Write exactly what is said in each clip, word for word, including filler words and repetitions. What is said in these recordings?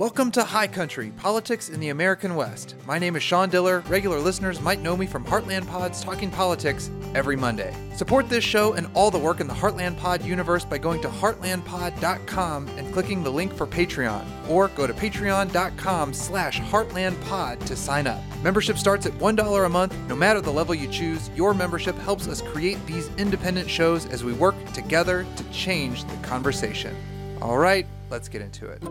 Welcome to High Country, Politics in the American West. My name is Sean Diller. Regular listeners might know me from Heartland Pod's Talking Politics every Monday. Support this show and all the work in the Heartland Pod universe by going to heartland pod dot com and clicking the link for Patreon, or go to patreon.com slash heartlandpod to sign up. Membership starts at one dollar a month. No matter the level you choose, your membership helps us create these independent shows as we work together to change the conversation. All right, let's get into it.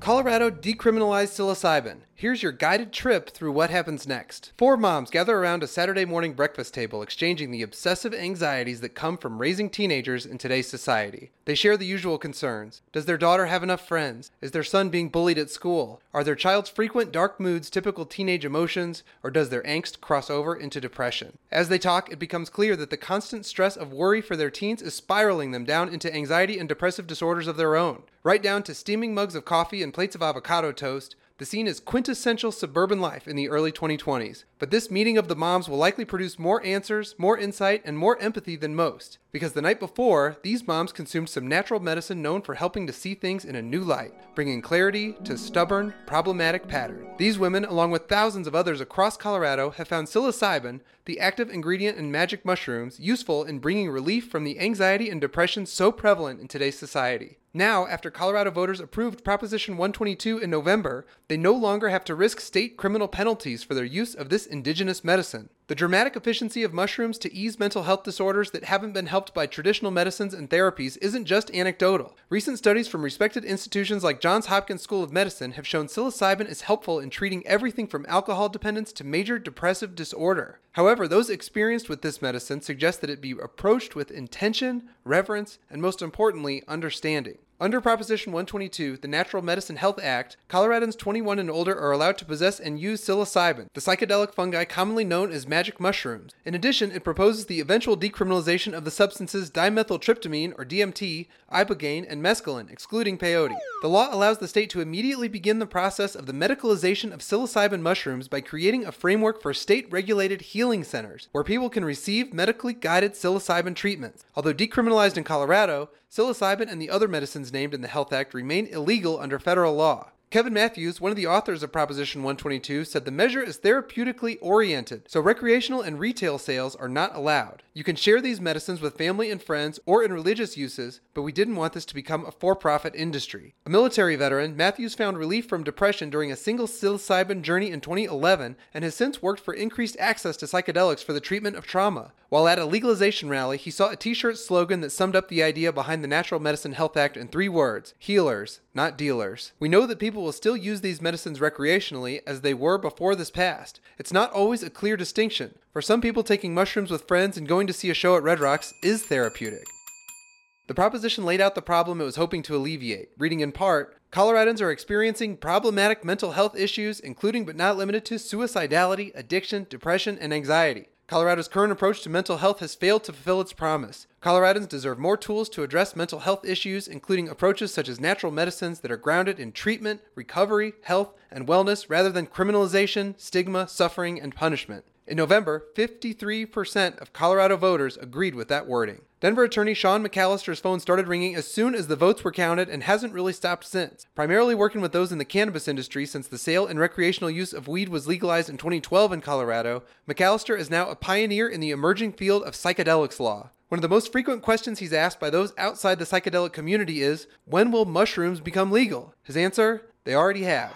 Colorado decriminalized psilocybin. Here's your guided trip through what happens next. Four moms gather around a Saturday morning breakfast table, exchanging the obsessive anxieties that come from raising teenagers in today's society. They share the usual concerns. Does their daughter have enough friends? Is their son being bullied at school? Are their child's frequent dark moods typical teenage emotions, or does their angst cross over into depression? As they talk, it becomes clear that the constant stress of worry for their teens is spiraling them down into anxiety and depressive disorders of their own. Right down to steaming mugs of coffee and plates of avocado toast, the scene is quintessential suburban life in the early twenty twenties. But this meeting of the moms will likely produce more answers, more insight, and more empathy than most, because the night before, these moms consumed some natural medicine known for helping to see things in a new light, bringing clarity to stubborn, problematic patterns. These women, along with thousands of others across Colorado, have found psilocybin, the active ingredient in magic mushrooms, useful in bringing relief from the anxiety and depression so prevalent in today's society. Now, after Colorado voters approved Proposition one twenty-two in November, they no longer have to risk state criminal penalties for their use of this indigenous medicine. The dramatic efficiency of mushrooms to ease mental health disorders that haven't been helped by traditional medicines and therapies isn't just anecdotal. Recent studies from respected institutions like Johns Hopkins School of Medicine have shown psilocybin is helpful in treating everything from alcohol dependence to major depressive disorder. However, those experienced with this medicine suggest that it be approached with intention, reverence, and most importantly, understanding. Under Proposition one twenty-two, the Natural Medicine Health Act, Coloradans twenty-one and older are allowed to possess and use psilocybin, the psychedelic fungi commonly known as magic mushrooms. In addition, it proposes the eventual decriminalization of the substances dimethyltryptamine, or D M T, ibogaine, and mescaline, excluding peyote. The law allows the state to immediately begin the process of the medicalization of psilocybin mushrooms by creating a framework for state-regulated healing centers, where people can receive medically guided psilocybin treatments. Although decriminalized in Colorado, psilocybin and the other medicines named in the Health Act remain illegal under federal law. Kevin Matthews, one of the authors of Proposition one twenty-two, said the measure is therapeutically oriented, so recreational and retail sales are not allowed. You can share these medicines with family and friends or in religious uses, but we didn't want this to become a for-profit industry. A military veteran, Matthews found relief from depression during a single psilocybin journey in twenty eleven and has since worked for increased access to psychedelics for the treatment of trauma. While at a legalization rally, he saw a t-shirt slogan that summed up the idea behind the Natural Medicine Health Act in three words: healers, not dealers. We know that people will still use these medicines recreationally as they were before this passed. It's not always a clear distinction. For some people, taking mushrooms with friends and going to see a show at Red Rocks is therapeutic. The proposition laid out the problem it was hoping to alleviate, reading in part, Coloradans are experiencing problematic mental health issues, including but not limited to suicidality, addiction, depression, and anxiety. Colorado's current approach to mental health has failed to fulfill its promise. Coloradans deserve more tools to address mental health issues, including approaches such as natural medicines that are grounded in treatment, recovery, health, and wellness, rather than criminalization, stigma, suffering, and punishment. In November, fifty-three percent of Colorado voters agreed with that wording. Denver attorney Sean McAllister's phone started ringing as soon as the votes were counted and hasn't really stopped since, primarily working with those in the cannabis industry since the sale and recreational use of weed was legalized in twenty twelve in Colorado. McAllister is now a pioneer in the emerging field of psychedelics law. One of the most frequent questions he's asked by those outside the psychedelic community is, when will mushrooms become legal? His answer, they already have.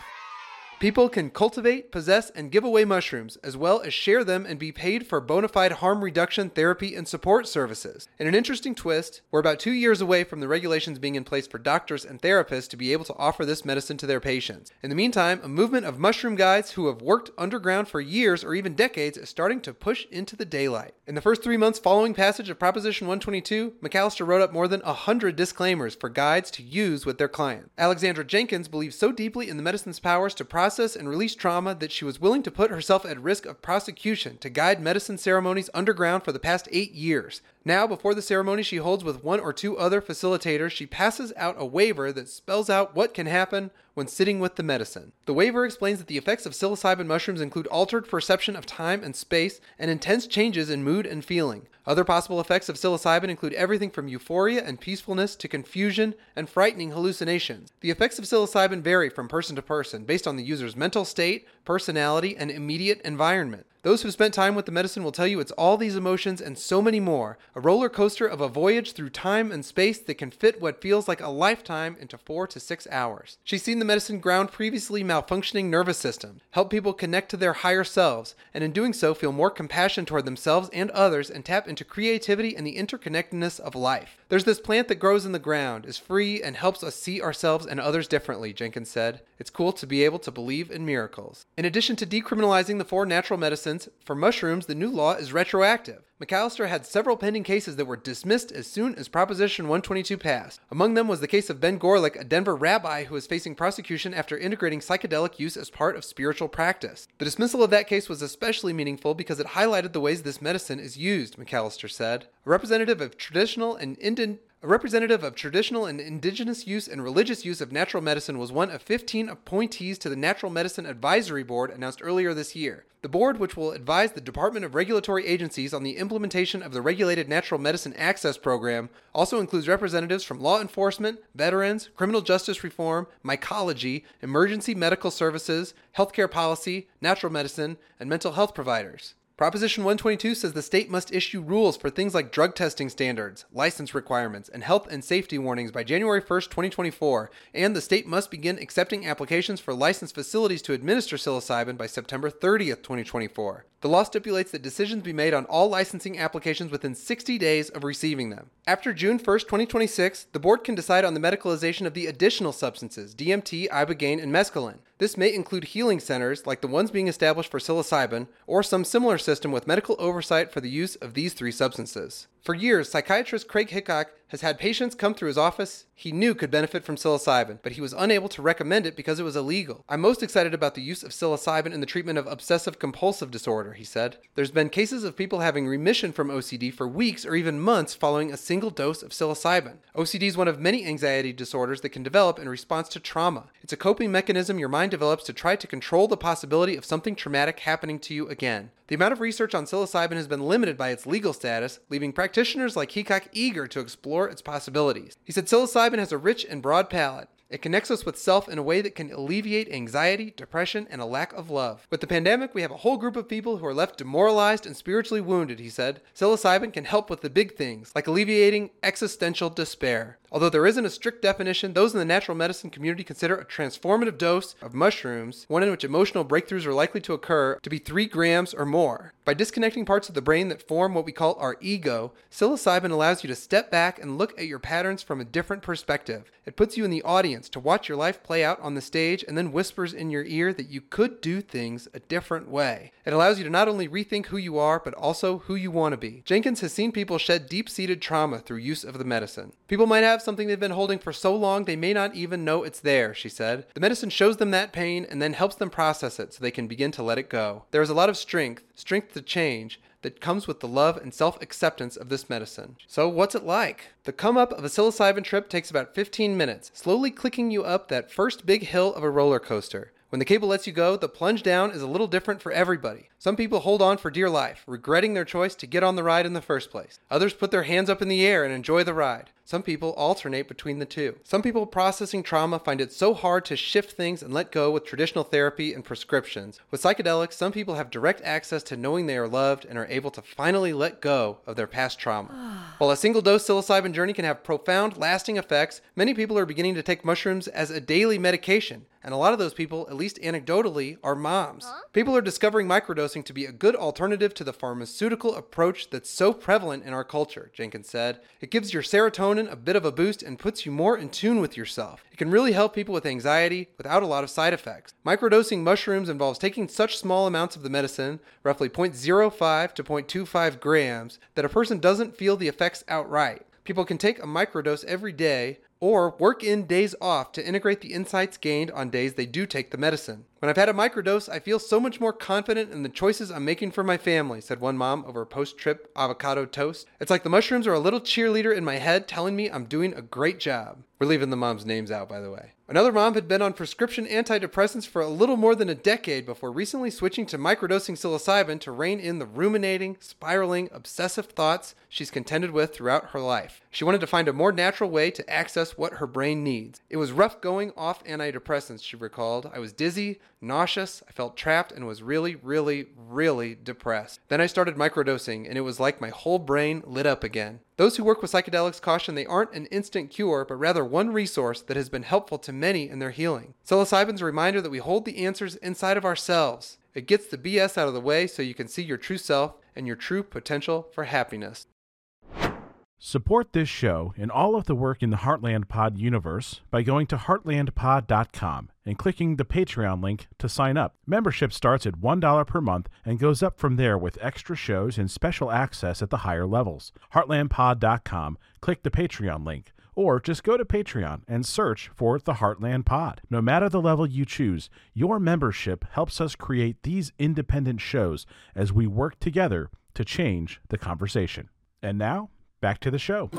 People can cultivate, possess, and give away mushrooms, as well as share them and be paid for bona fide harm reduction therapy and support services. In an interesting twist, we're about two years away from the regulations being in place for doctors and therapists to be able to offer this medicine to their patients. In the meantime, a movement of mushroom guides who have worked underground for years or even decades is starting to push into the daylight. In the first three months following passage of Proposition one twenty-two, McAllister wrote up more than one hundred disclaimers for guides to use with their clients. Alexandra Jenkins believes so deeply in the medicine's powers to process and release trauma that she was willing to put herself at risk of prosecution to guide medicine ceremonies underground for the past eight years. Now, before the ceremony she holds with one or two other facilitators, she passes out a waiver that spells out what can happen, when sitting with the medicine. The waiver explains that the effects of psilocybin mushrooms include altered perception of time and space and intense changes in mood and feeling. Other possible effects of psilocybin include everything from euphoria and peacefulness to confusion and frightening hallucinations. The effects of psilocybin vary from person to person based on the user's mental state, personality, and immediate environment. Those who spent time with the medicine will tell you it's all these emotions and so many more, a roller coaster of a voyage through time and space that can fit what feels like a lifetime into four to six hours. She's seen the medicine ground previously malfunctioning nervous system, help people connect to their higher selves, and in doing so feel more compassion toward themselves and others and tap into creativity and the interconnectedness of life. There's this plant that grows in the ground, is free, and helps us see ourselves and others differently, Jenkins said. It's cool to be able to believe in miracles. In addition to decriminalizing the four natural medicines, for mushrooms, the new law is retroactive. McAllister had several pending cases that were dismissed as soon as Proposition one twenty-two passed. Among them was the case of Ben Gorlick, a Denver rabbi who was facing prosecution after integrating psychedelic use as part of spiritual practice. The dismissal of that case was especially meaningful because it highlighted the ways this medicine is used, McAllister said. A representative of traditional and Indian... A representative of traditional and indigenous use and religious use of natural medicine was one of fifteen appointees to the Natural Medicine Advisory Board announced earlier this year. The board, which will advise the Department of Regulatory Agencies on the implementation of the Regulated Natural Medicine Access Program, also includes representatives from law enforcement, veterans, criminal justice reform, mycology, emergency medical services, healthcare policy, natural medicine, and mental health providers. Proposition one twenty-two says the state must issue rules for things like drug testing standards, license requirements, and health and safety warnings by January first, twenty twenty-four, and the state must begin accepting applications for licensed facilities to administer psilocybin by September thirtieth, twenty twenty-four. The law stipulates that decisions be made on all licensing applications within sixty days of receiving them. After June first, twenty twenty-six, the board can decide on the medicalization of the additional substances, D M T, ibogaine, and mescaline. This may include healing centers, like the ones being established for psilocybin, or some similar system with medical oversight for the use of these three substances. For years, psychiatrist Craig Hickok has had patients come through his office he knew could benefit from psilocybin, but he was unable to recommend it because it was illegal. I'm most excited about the use of psilocybin in the treatment of obsessive-compulsive disorder, he said. There's been cases of people having remission from O C D for weeks or even months following a single dose of psilocybin. O C D is one of many anxiety disorders that can develop in response to trauma. It's a coping mechanism your mind develops to try to control the possibility of something traumatic happening to you again. The amount of research on psilocybin has been limited by its legal status, leaving practitioners like Hickok eager to explore its possibilities. He said psilocybin has a rich and broad palette. It connects us with self in a way that can alleviate anxiety, depression, and a lack of love. With the pandemic, we have a whole group of people who are left demoralized and spiritually wounded, he said. Psilocybin can help with the big things, like alleviating existential despair. Although there isn't a strict definition, those in the natural medicine community consider a transformative dose of mushrooms, one in which emotional breakthroughs are likely to occur, to be three grams or more. By disconnecting parts of the brain that form what we call our ego, psilocybin allows you to step back and look at your patterns from a different perspective. It puts you in the audience to watch your life play out on the stage and then whispers in your ear that you could do things a different way. It allows you to not only rethink who you are, but also who you want to be. Jenkins has seen people shed deep-seated trauma through use of the medicine. People might have something they've been holding for so long they may not even know it's there, she said. The medicine shows them that pain and then helps them process it so they can begin to let it go. There is a lot of strength, strength to change, that comes with the love and self-acceptance of this medicine. So what's it like? The come-up of a psilocybin trip takes about fifteen minutes, slowly clicking you up that first big hill of a roller coaster. When the cable lets you go, the plunge down is a little different for everybody. Some people hold on for dear life, regretting their choice to get on the ride in the first place. Others put their hands up in the air and enjoy the ride. Some people alternate between the two. Some people processing trauma find it so hard to shift things and let go with traditional therapy and prescriptions. With psychedelics, some people have direct access to knowing they are loved and are able to finally let go of their past trauma. While a single-dose psilocybin journey can have profound, lasting effects, many people are beginning to take mushrooms as a daily medication. And a lot of those people, at least anecdotally, are moms. Huh? People are discovering microdosing to be a good alternative to the pharmaceutical approach that's so prevalent in our culture, Jenkins said. It gives your serotonin a bit of a boost and puts you more in tune with yourself. It can really help people with anxiety without a lot of side effects. Microdosing mushrooms involves taking such small amounts of the medicine, roughly zero point zero five to zero point two five grams, that a person doesn't feel the effects outright. People can take a microdose every day or work in days off to integrate the insights gained on days they do take the medicine. When I've had a microdose, I feel so much more confident in the choices I'm making for my family, said one mom over a post-trip avocado toast. It's like the mushrooms are a little cheerleader in my head telling me I'm doing a great job. We're leaving the mom's names out, by the way. Another mom had been on prescription antidepressants for a little more than a decade before recently switching to microdosing psilocybin to rein in the ruminating, spiraling, obsessive thoughts she's contended with throughout her life. She wanted to find a more natural way to access what her brain needs. It was rough going off antidepressants, she recalled. I was dizzy, nauseous, I felt trapped, and was really, really, really depressed. Then I started microdosing, and it was like my whole brain lit up again. Those who work with psychedelics caution they aren't an instant cure, but rather one resource that has been helpful to many in their healing. Psilocybin's a reminder that we hold the answers inside of ourselves. It gets the B S out of the way so you can see your true self and your true potential for happiness. Support this show and all of the work in the Heartland Pod universe by going to heartland pod dot com and clicking the Patreon link to sign up. Membership starts at one dollar per month and goes up from there with extra shows and special access at the higher levels. heartland pod dot com, click the Patreon link, or just go to Patreon and search for The Heartland Pod. No matter the level you choose, your membership helps us create these independent shows as we work together to change the conversation. And now, back to the show.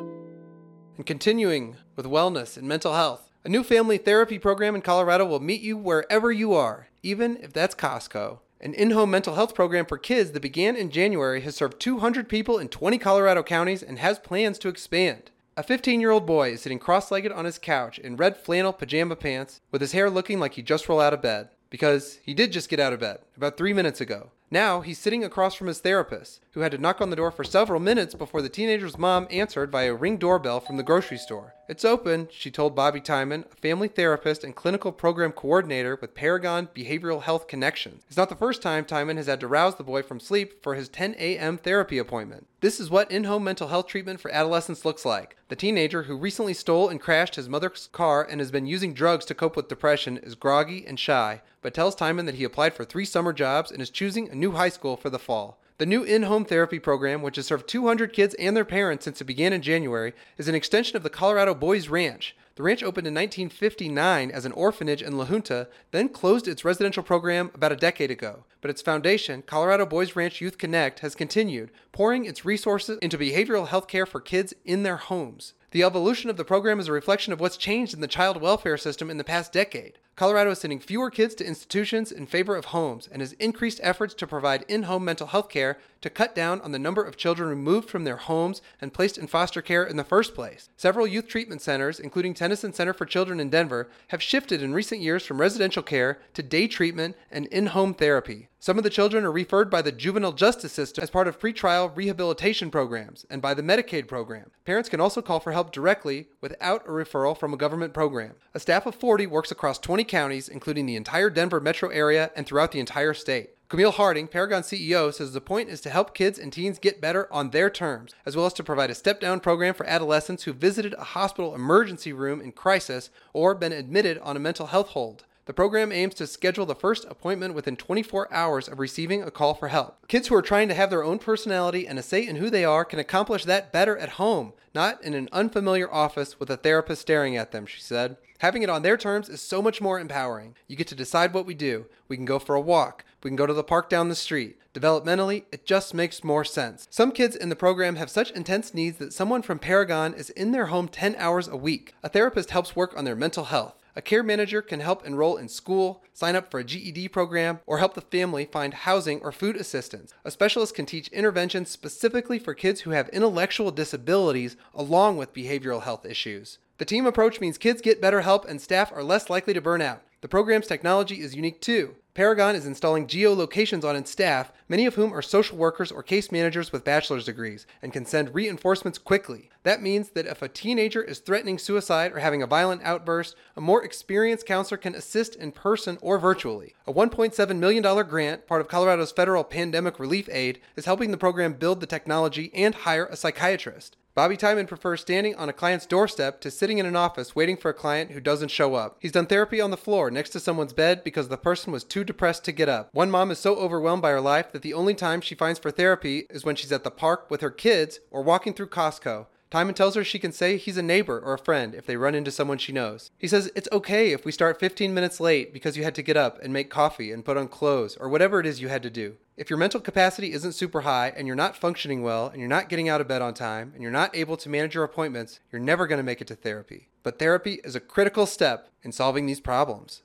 And continuing with wellness and mental health, a new family therapy program in Colorado will meet you wherever you are, even if that's Costco. An in-home mental health program for kids that began in January has served two hundred people in twenty Colorado counties and has plans to expand. A fifteen-year-old boy is sitting cross-legged on his couch in red flannel pajama pants with his hair looking like he just rolled out of bed, because he did just get out of bed about three minutes ago. Now he's sitting across from his therapist, who had to knock on the door for several minutes before the teenager's mom answered by a ring doorbell from the grocery store. It's open, she told Bobby Tymon, a family therapist and clinical program coordinator with Paragon Behavioral Health Connections. It's not the first time Tymon has had to rouse the boy from sleep for his ten a.m. therapy appointment. This is what in-home mental health treatment for adolescents looks like. The teenager who recently stole and crashed his mother's car and has been using drugs to cope with depression is groggy and shy, but tells Tymon that he applied for three summer jobs and is choosing a new high school for the fall. The new in-home therapy program, which has served two hundred kids and their parents since it began in January, is an extension of the Colorado Boys Ranch. The ranch opened in nineteen fifty-nine as an orphanage in La Junta, then closed its residential program about a decade ago. But its foundation, Colorado Boys Ranch Youth Connect, has continued, pouring its resources into behavioral health care for kids in their homes. The evolution of the program is a reflection of what's changed in the child welfare system in the past decade. Colorado is sending fewer kids to institutions in favor of homes and has increased efforts to provide in-home mental health care to cut down on the number of children removed from their homes and placed in foster care in the first place. Several youth treatment centers, including Tennyson Center for Children in Denver, have shifted in recent years from residential care to day treatment and in-home therapy. Some of the children are referred by the juvenile justice system as part of pretrial rehabilitation programs and by the Medicaid program. Parents can also call for help directly without a referral from a government program. A staff of forty works across twenty counties, including the entire Denver metro area and throughout the entire state. Camille Harding, Paragon C E O, says the point is to help kids and teens get better on their terms, as well as to provide a step-down program for adolescents who visited a hospital emergency room in crisis or been admitted on a mental health hold. The program aims to schedule the first appointment within twenty-four hours of receiving a call for help. Kids who are trying to have their own personality and a say in who they are can accomplish that better at home, not in an unfamiliar office with a therapist staring at them, she said. Having it on their terms is so much more empowering. You get to decide what we do. We can go for a walk. We can go to the park down the street. Developmentally, it just makes more sense. Some kids in the program have such intense needs that someone from Paragon is in their home ten hours a week. A therapist helps work on their mental health. A care manager can help enroll in school, sign up for a G E D program, or help the family find housing or food assistance. A specialist can teach interventions specifically for kids who have intellectual disabilities along with behavioral health issues. The team approach means kids get better help and staff are less likely to burn out. The program's technology is unique too. Paragon is installing geolocations on its staff, many of whom are social workers or case managers with bachelor's degrees, and can send reinforcements quickly. That means that if a teenager is threatening suicide or having a violent outburst, a more experienced counselor can assist in person or virtually. A one point seven million dollars grant, part of Colorado's federal pandemic relief aid, is helping the program build the technology and hire a psychiatrist. Bobby Tymon prefers standing on a client's doorstep to sitting in an office waiting for a client who doesn't show up. He's done therapy on the floor next to someone's bed because the person was too depressed to get up. One mom is so overwhelmed by her life that the only time she finds for therapy is when she's at the park with her kids or walking through Costco. Tymon tells her she can say he's a neighbor or a friend if they run into someone she knows. He says it's okay if we start fifteen minutes late because you had to get up and make coffee and put on clothes or whatever it is you had to do. If your mental capacity isn't super high and you're not functioning well and you're not getting out of bed on time and you're not able to manage your appointments, you're never going to make it to therapy. But therapy is a critical step in solving these problems.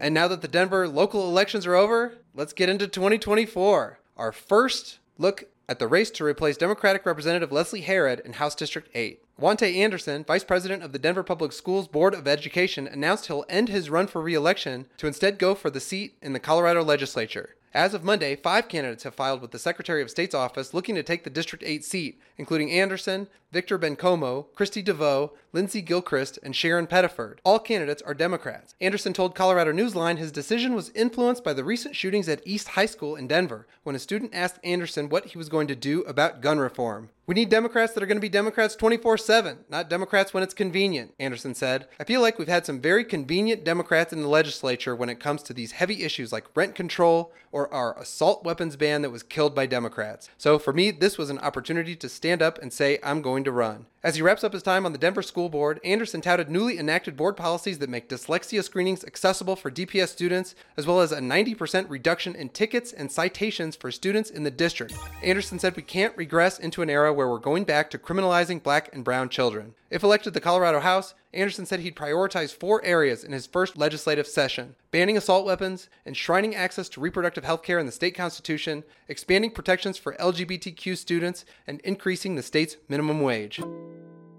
And now that the Denver local elections are over, let's get into twenty twenty-four. Our first look at the race to replace Democratic Representative Leslie Herod in House District eight. Auon'tai Anderson, Vice President of the Denver Public Schools Board of Education, announced he'll end his run for re-election to instead go for the seat in the Colorado legislature. As of Monday, five candidates have filed with the Secretary of State's office looking to take the District eight seat, including Anderson, Victor Bencomo, Christy DeVoe, Lindsay Gilchrist, and Sharon Pettiford. All candidates are Democrats. Anderson told Colorado Newsline his decision was influenced by the recent shootings at East High School in Denver, when a student asked Anderson what he was going to do about gun reform. "We need Democrats that are going to be Democrats twenty-four seven, not Democrats when it's convenient," Anderson said. "I feel like we've had some very convenient Democrats in the legislature when it comes to these heavy issues like rent control or our assault weapons ban that was killed by Democrats. So for me, this was an opportunity to stand up and say, I'm going to run." As he wraps up his time on the Denver School Board, Anderson touted newly enacted board policies that make dyslexia screenings accessible for D P S students, as well as a ninety percent reduction in tickets and citations for students in the district. Anderson said we can't regress into an era where we're going back to criminalizing black and brown children. If elected to the Colorado House, Anderson said he'd prioritize four areas in his first legislative session: banning assault weapons, enshrining access to reproductive health care in the state constitution, expanding protections for L G B T Q students, and increasing the state's minimum wage.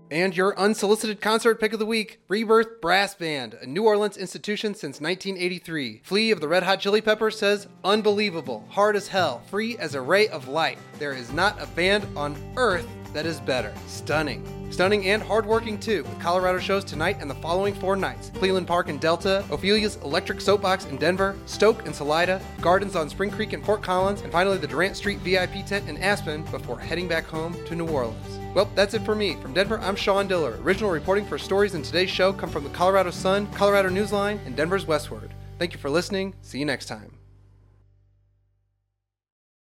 And your unsolicited concert pick of the week, Rebirth Brass Band, a New Orleans institution since nineteen eighty-three. Flea of the Red Hot Chili Peppers says, "Unbelievable, hard as hell, free as a ray of light. There is not a band on earth that is better. Stunning." Stunning and hardworking too, with Colorado shows tonight and the following four nights: Cleveland Park in Delta, Ophelia's Electric Soapbox in Denver, Stoke and Salida, Gardens on Spring Creek in Fort Collins, and finally the Durant Street V I P tent in Aspen before heading back home to New Orleans. Well, that's it for me. From Denver, I'm Sean Diller. Original reporting for stories in today's show come from the Colorado Sun, Colorado Newsline, and Denver's Westward. Thank you for listening. See you next time.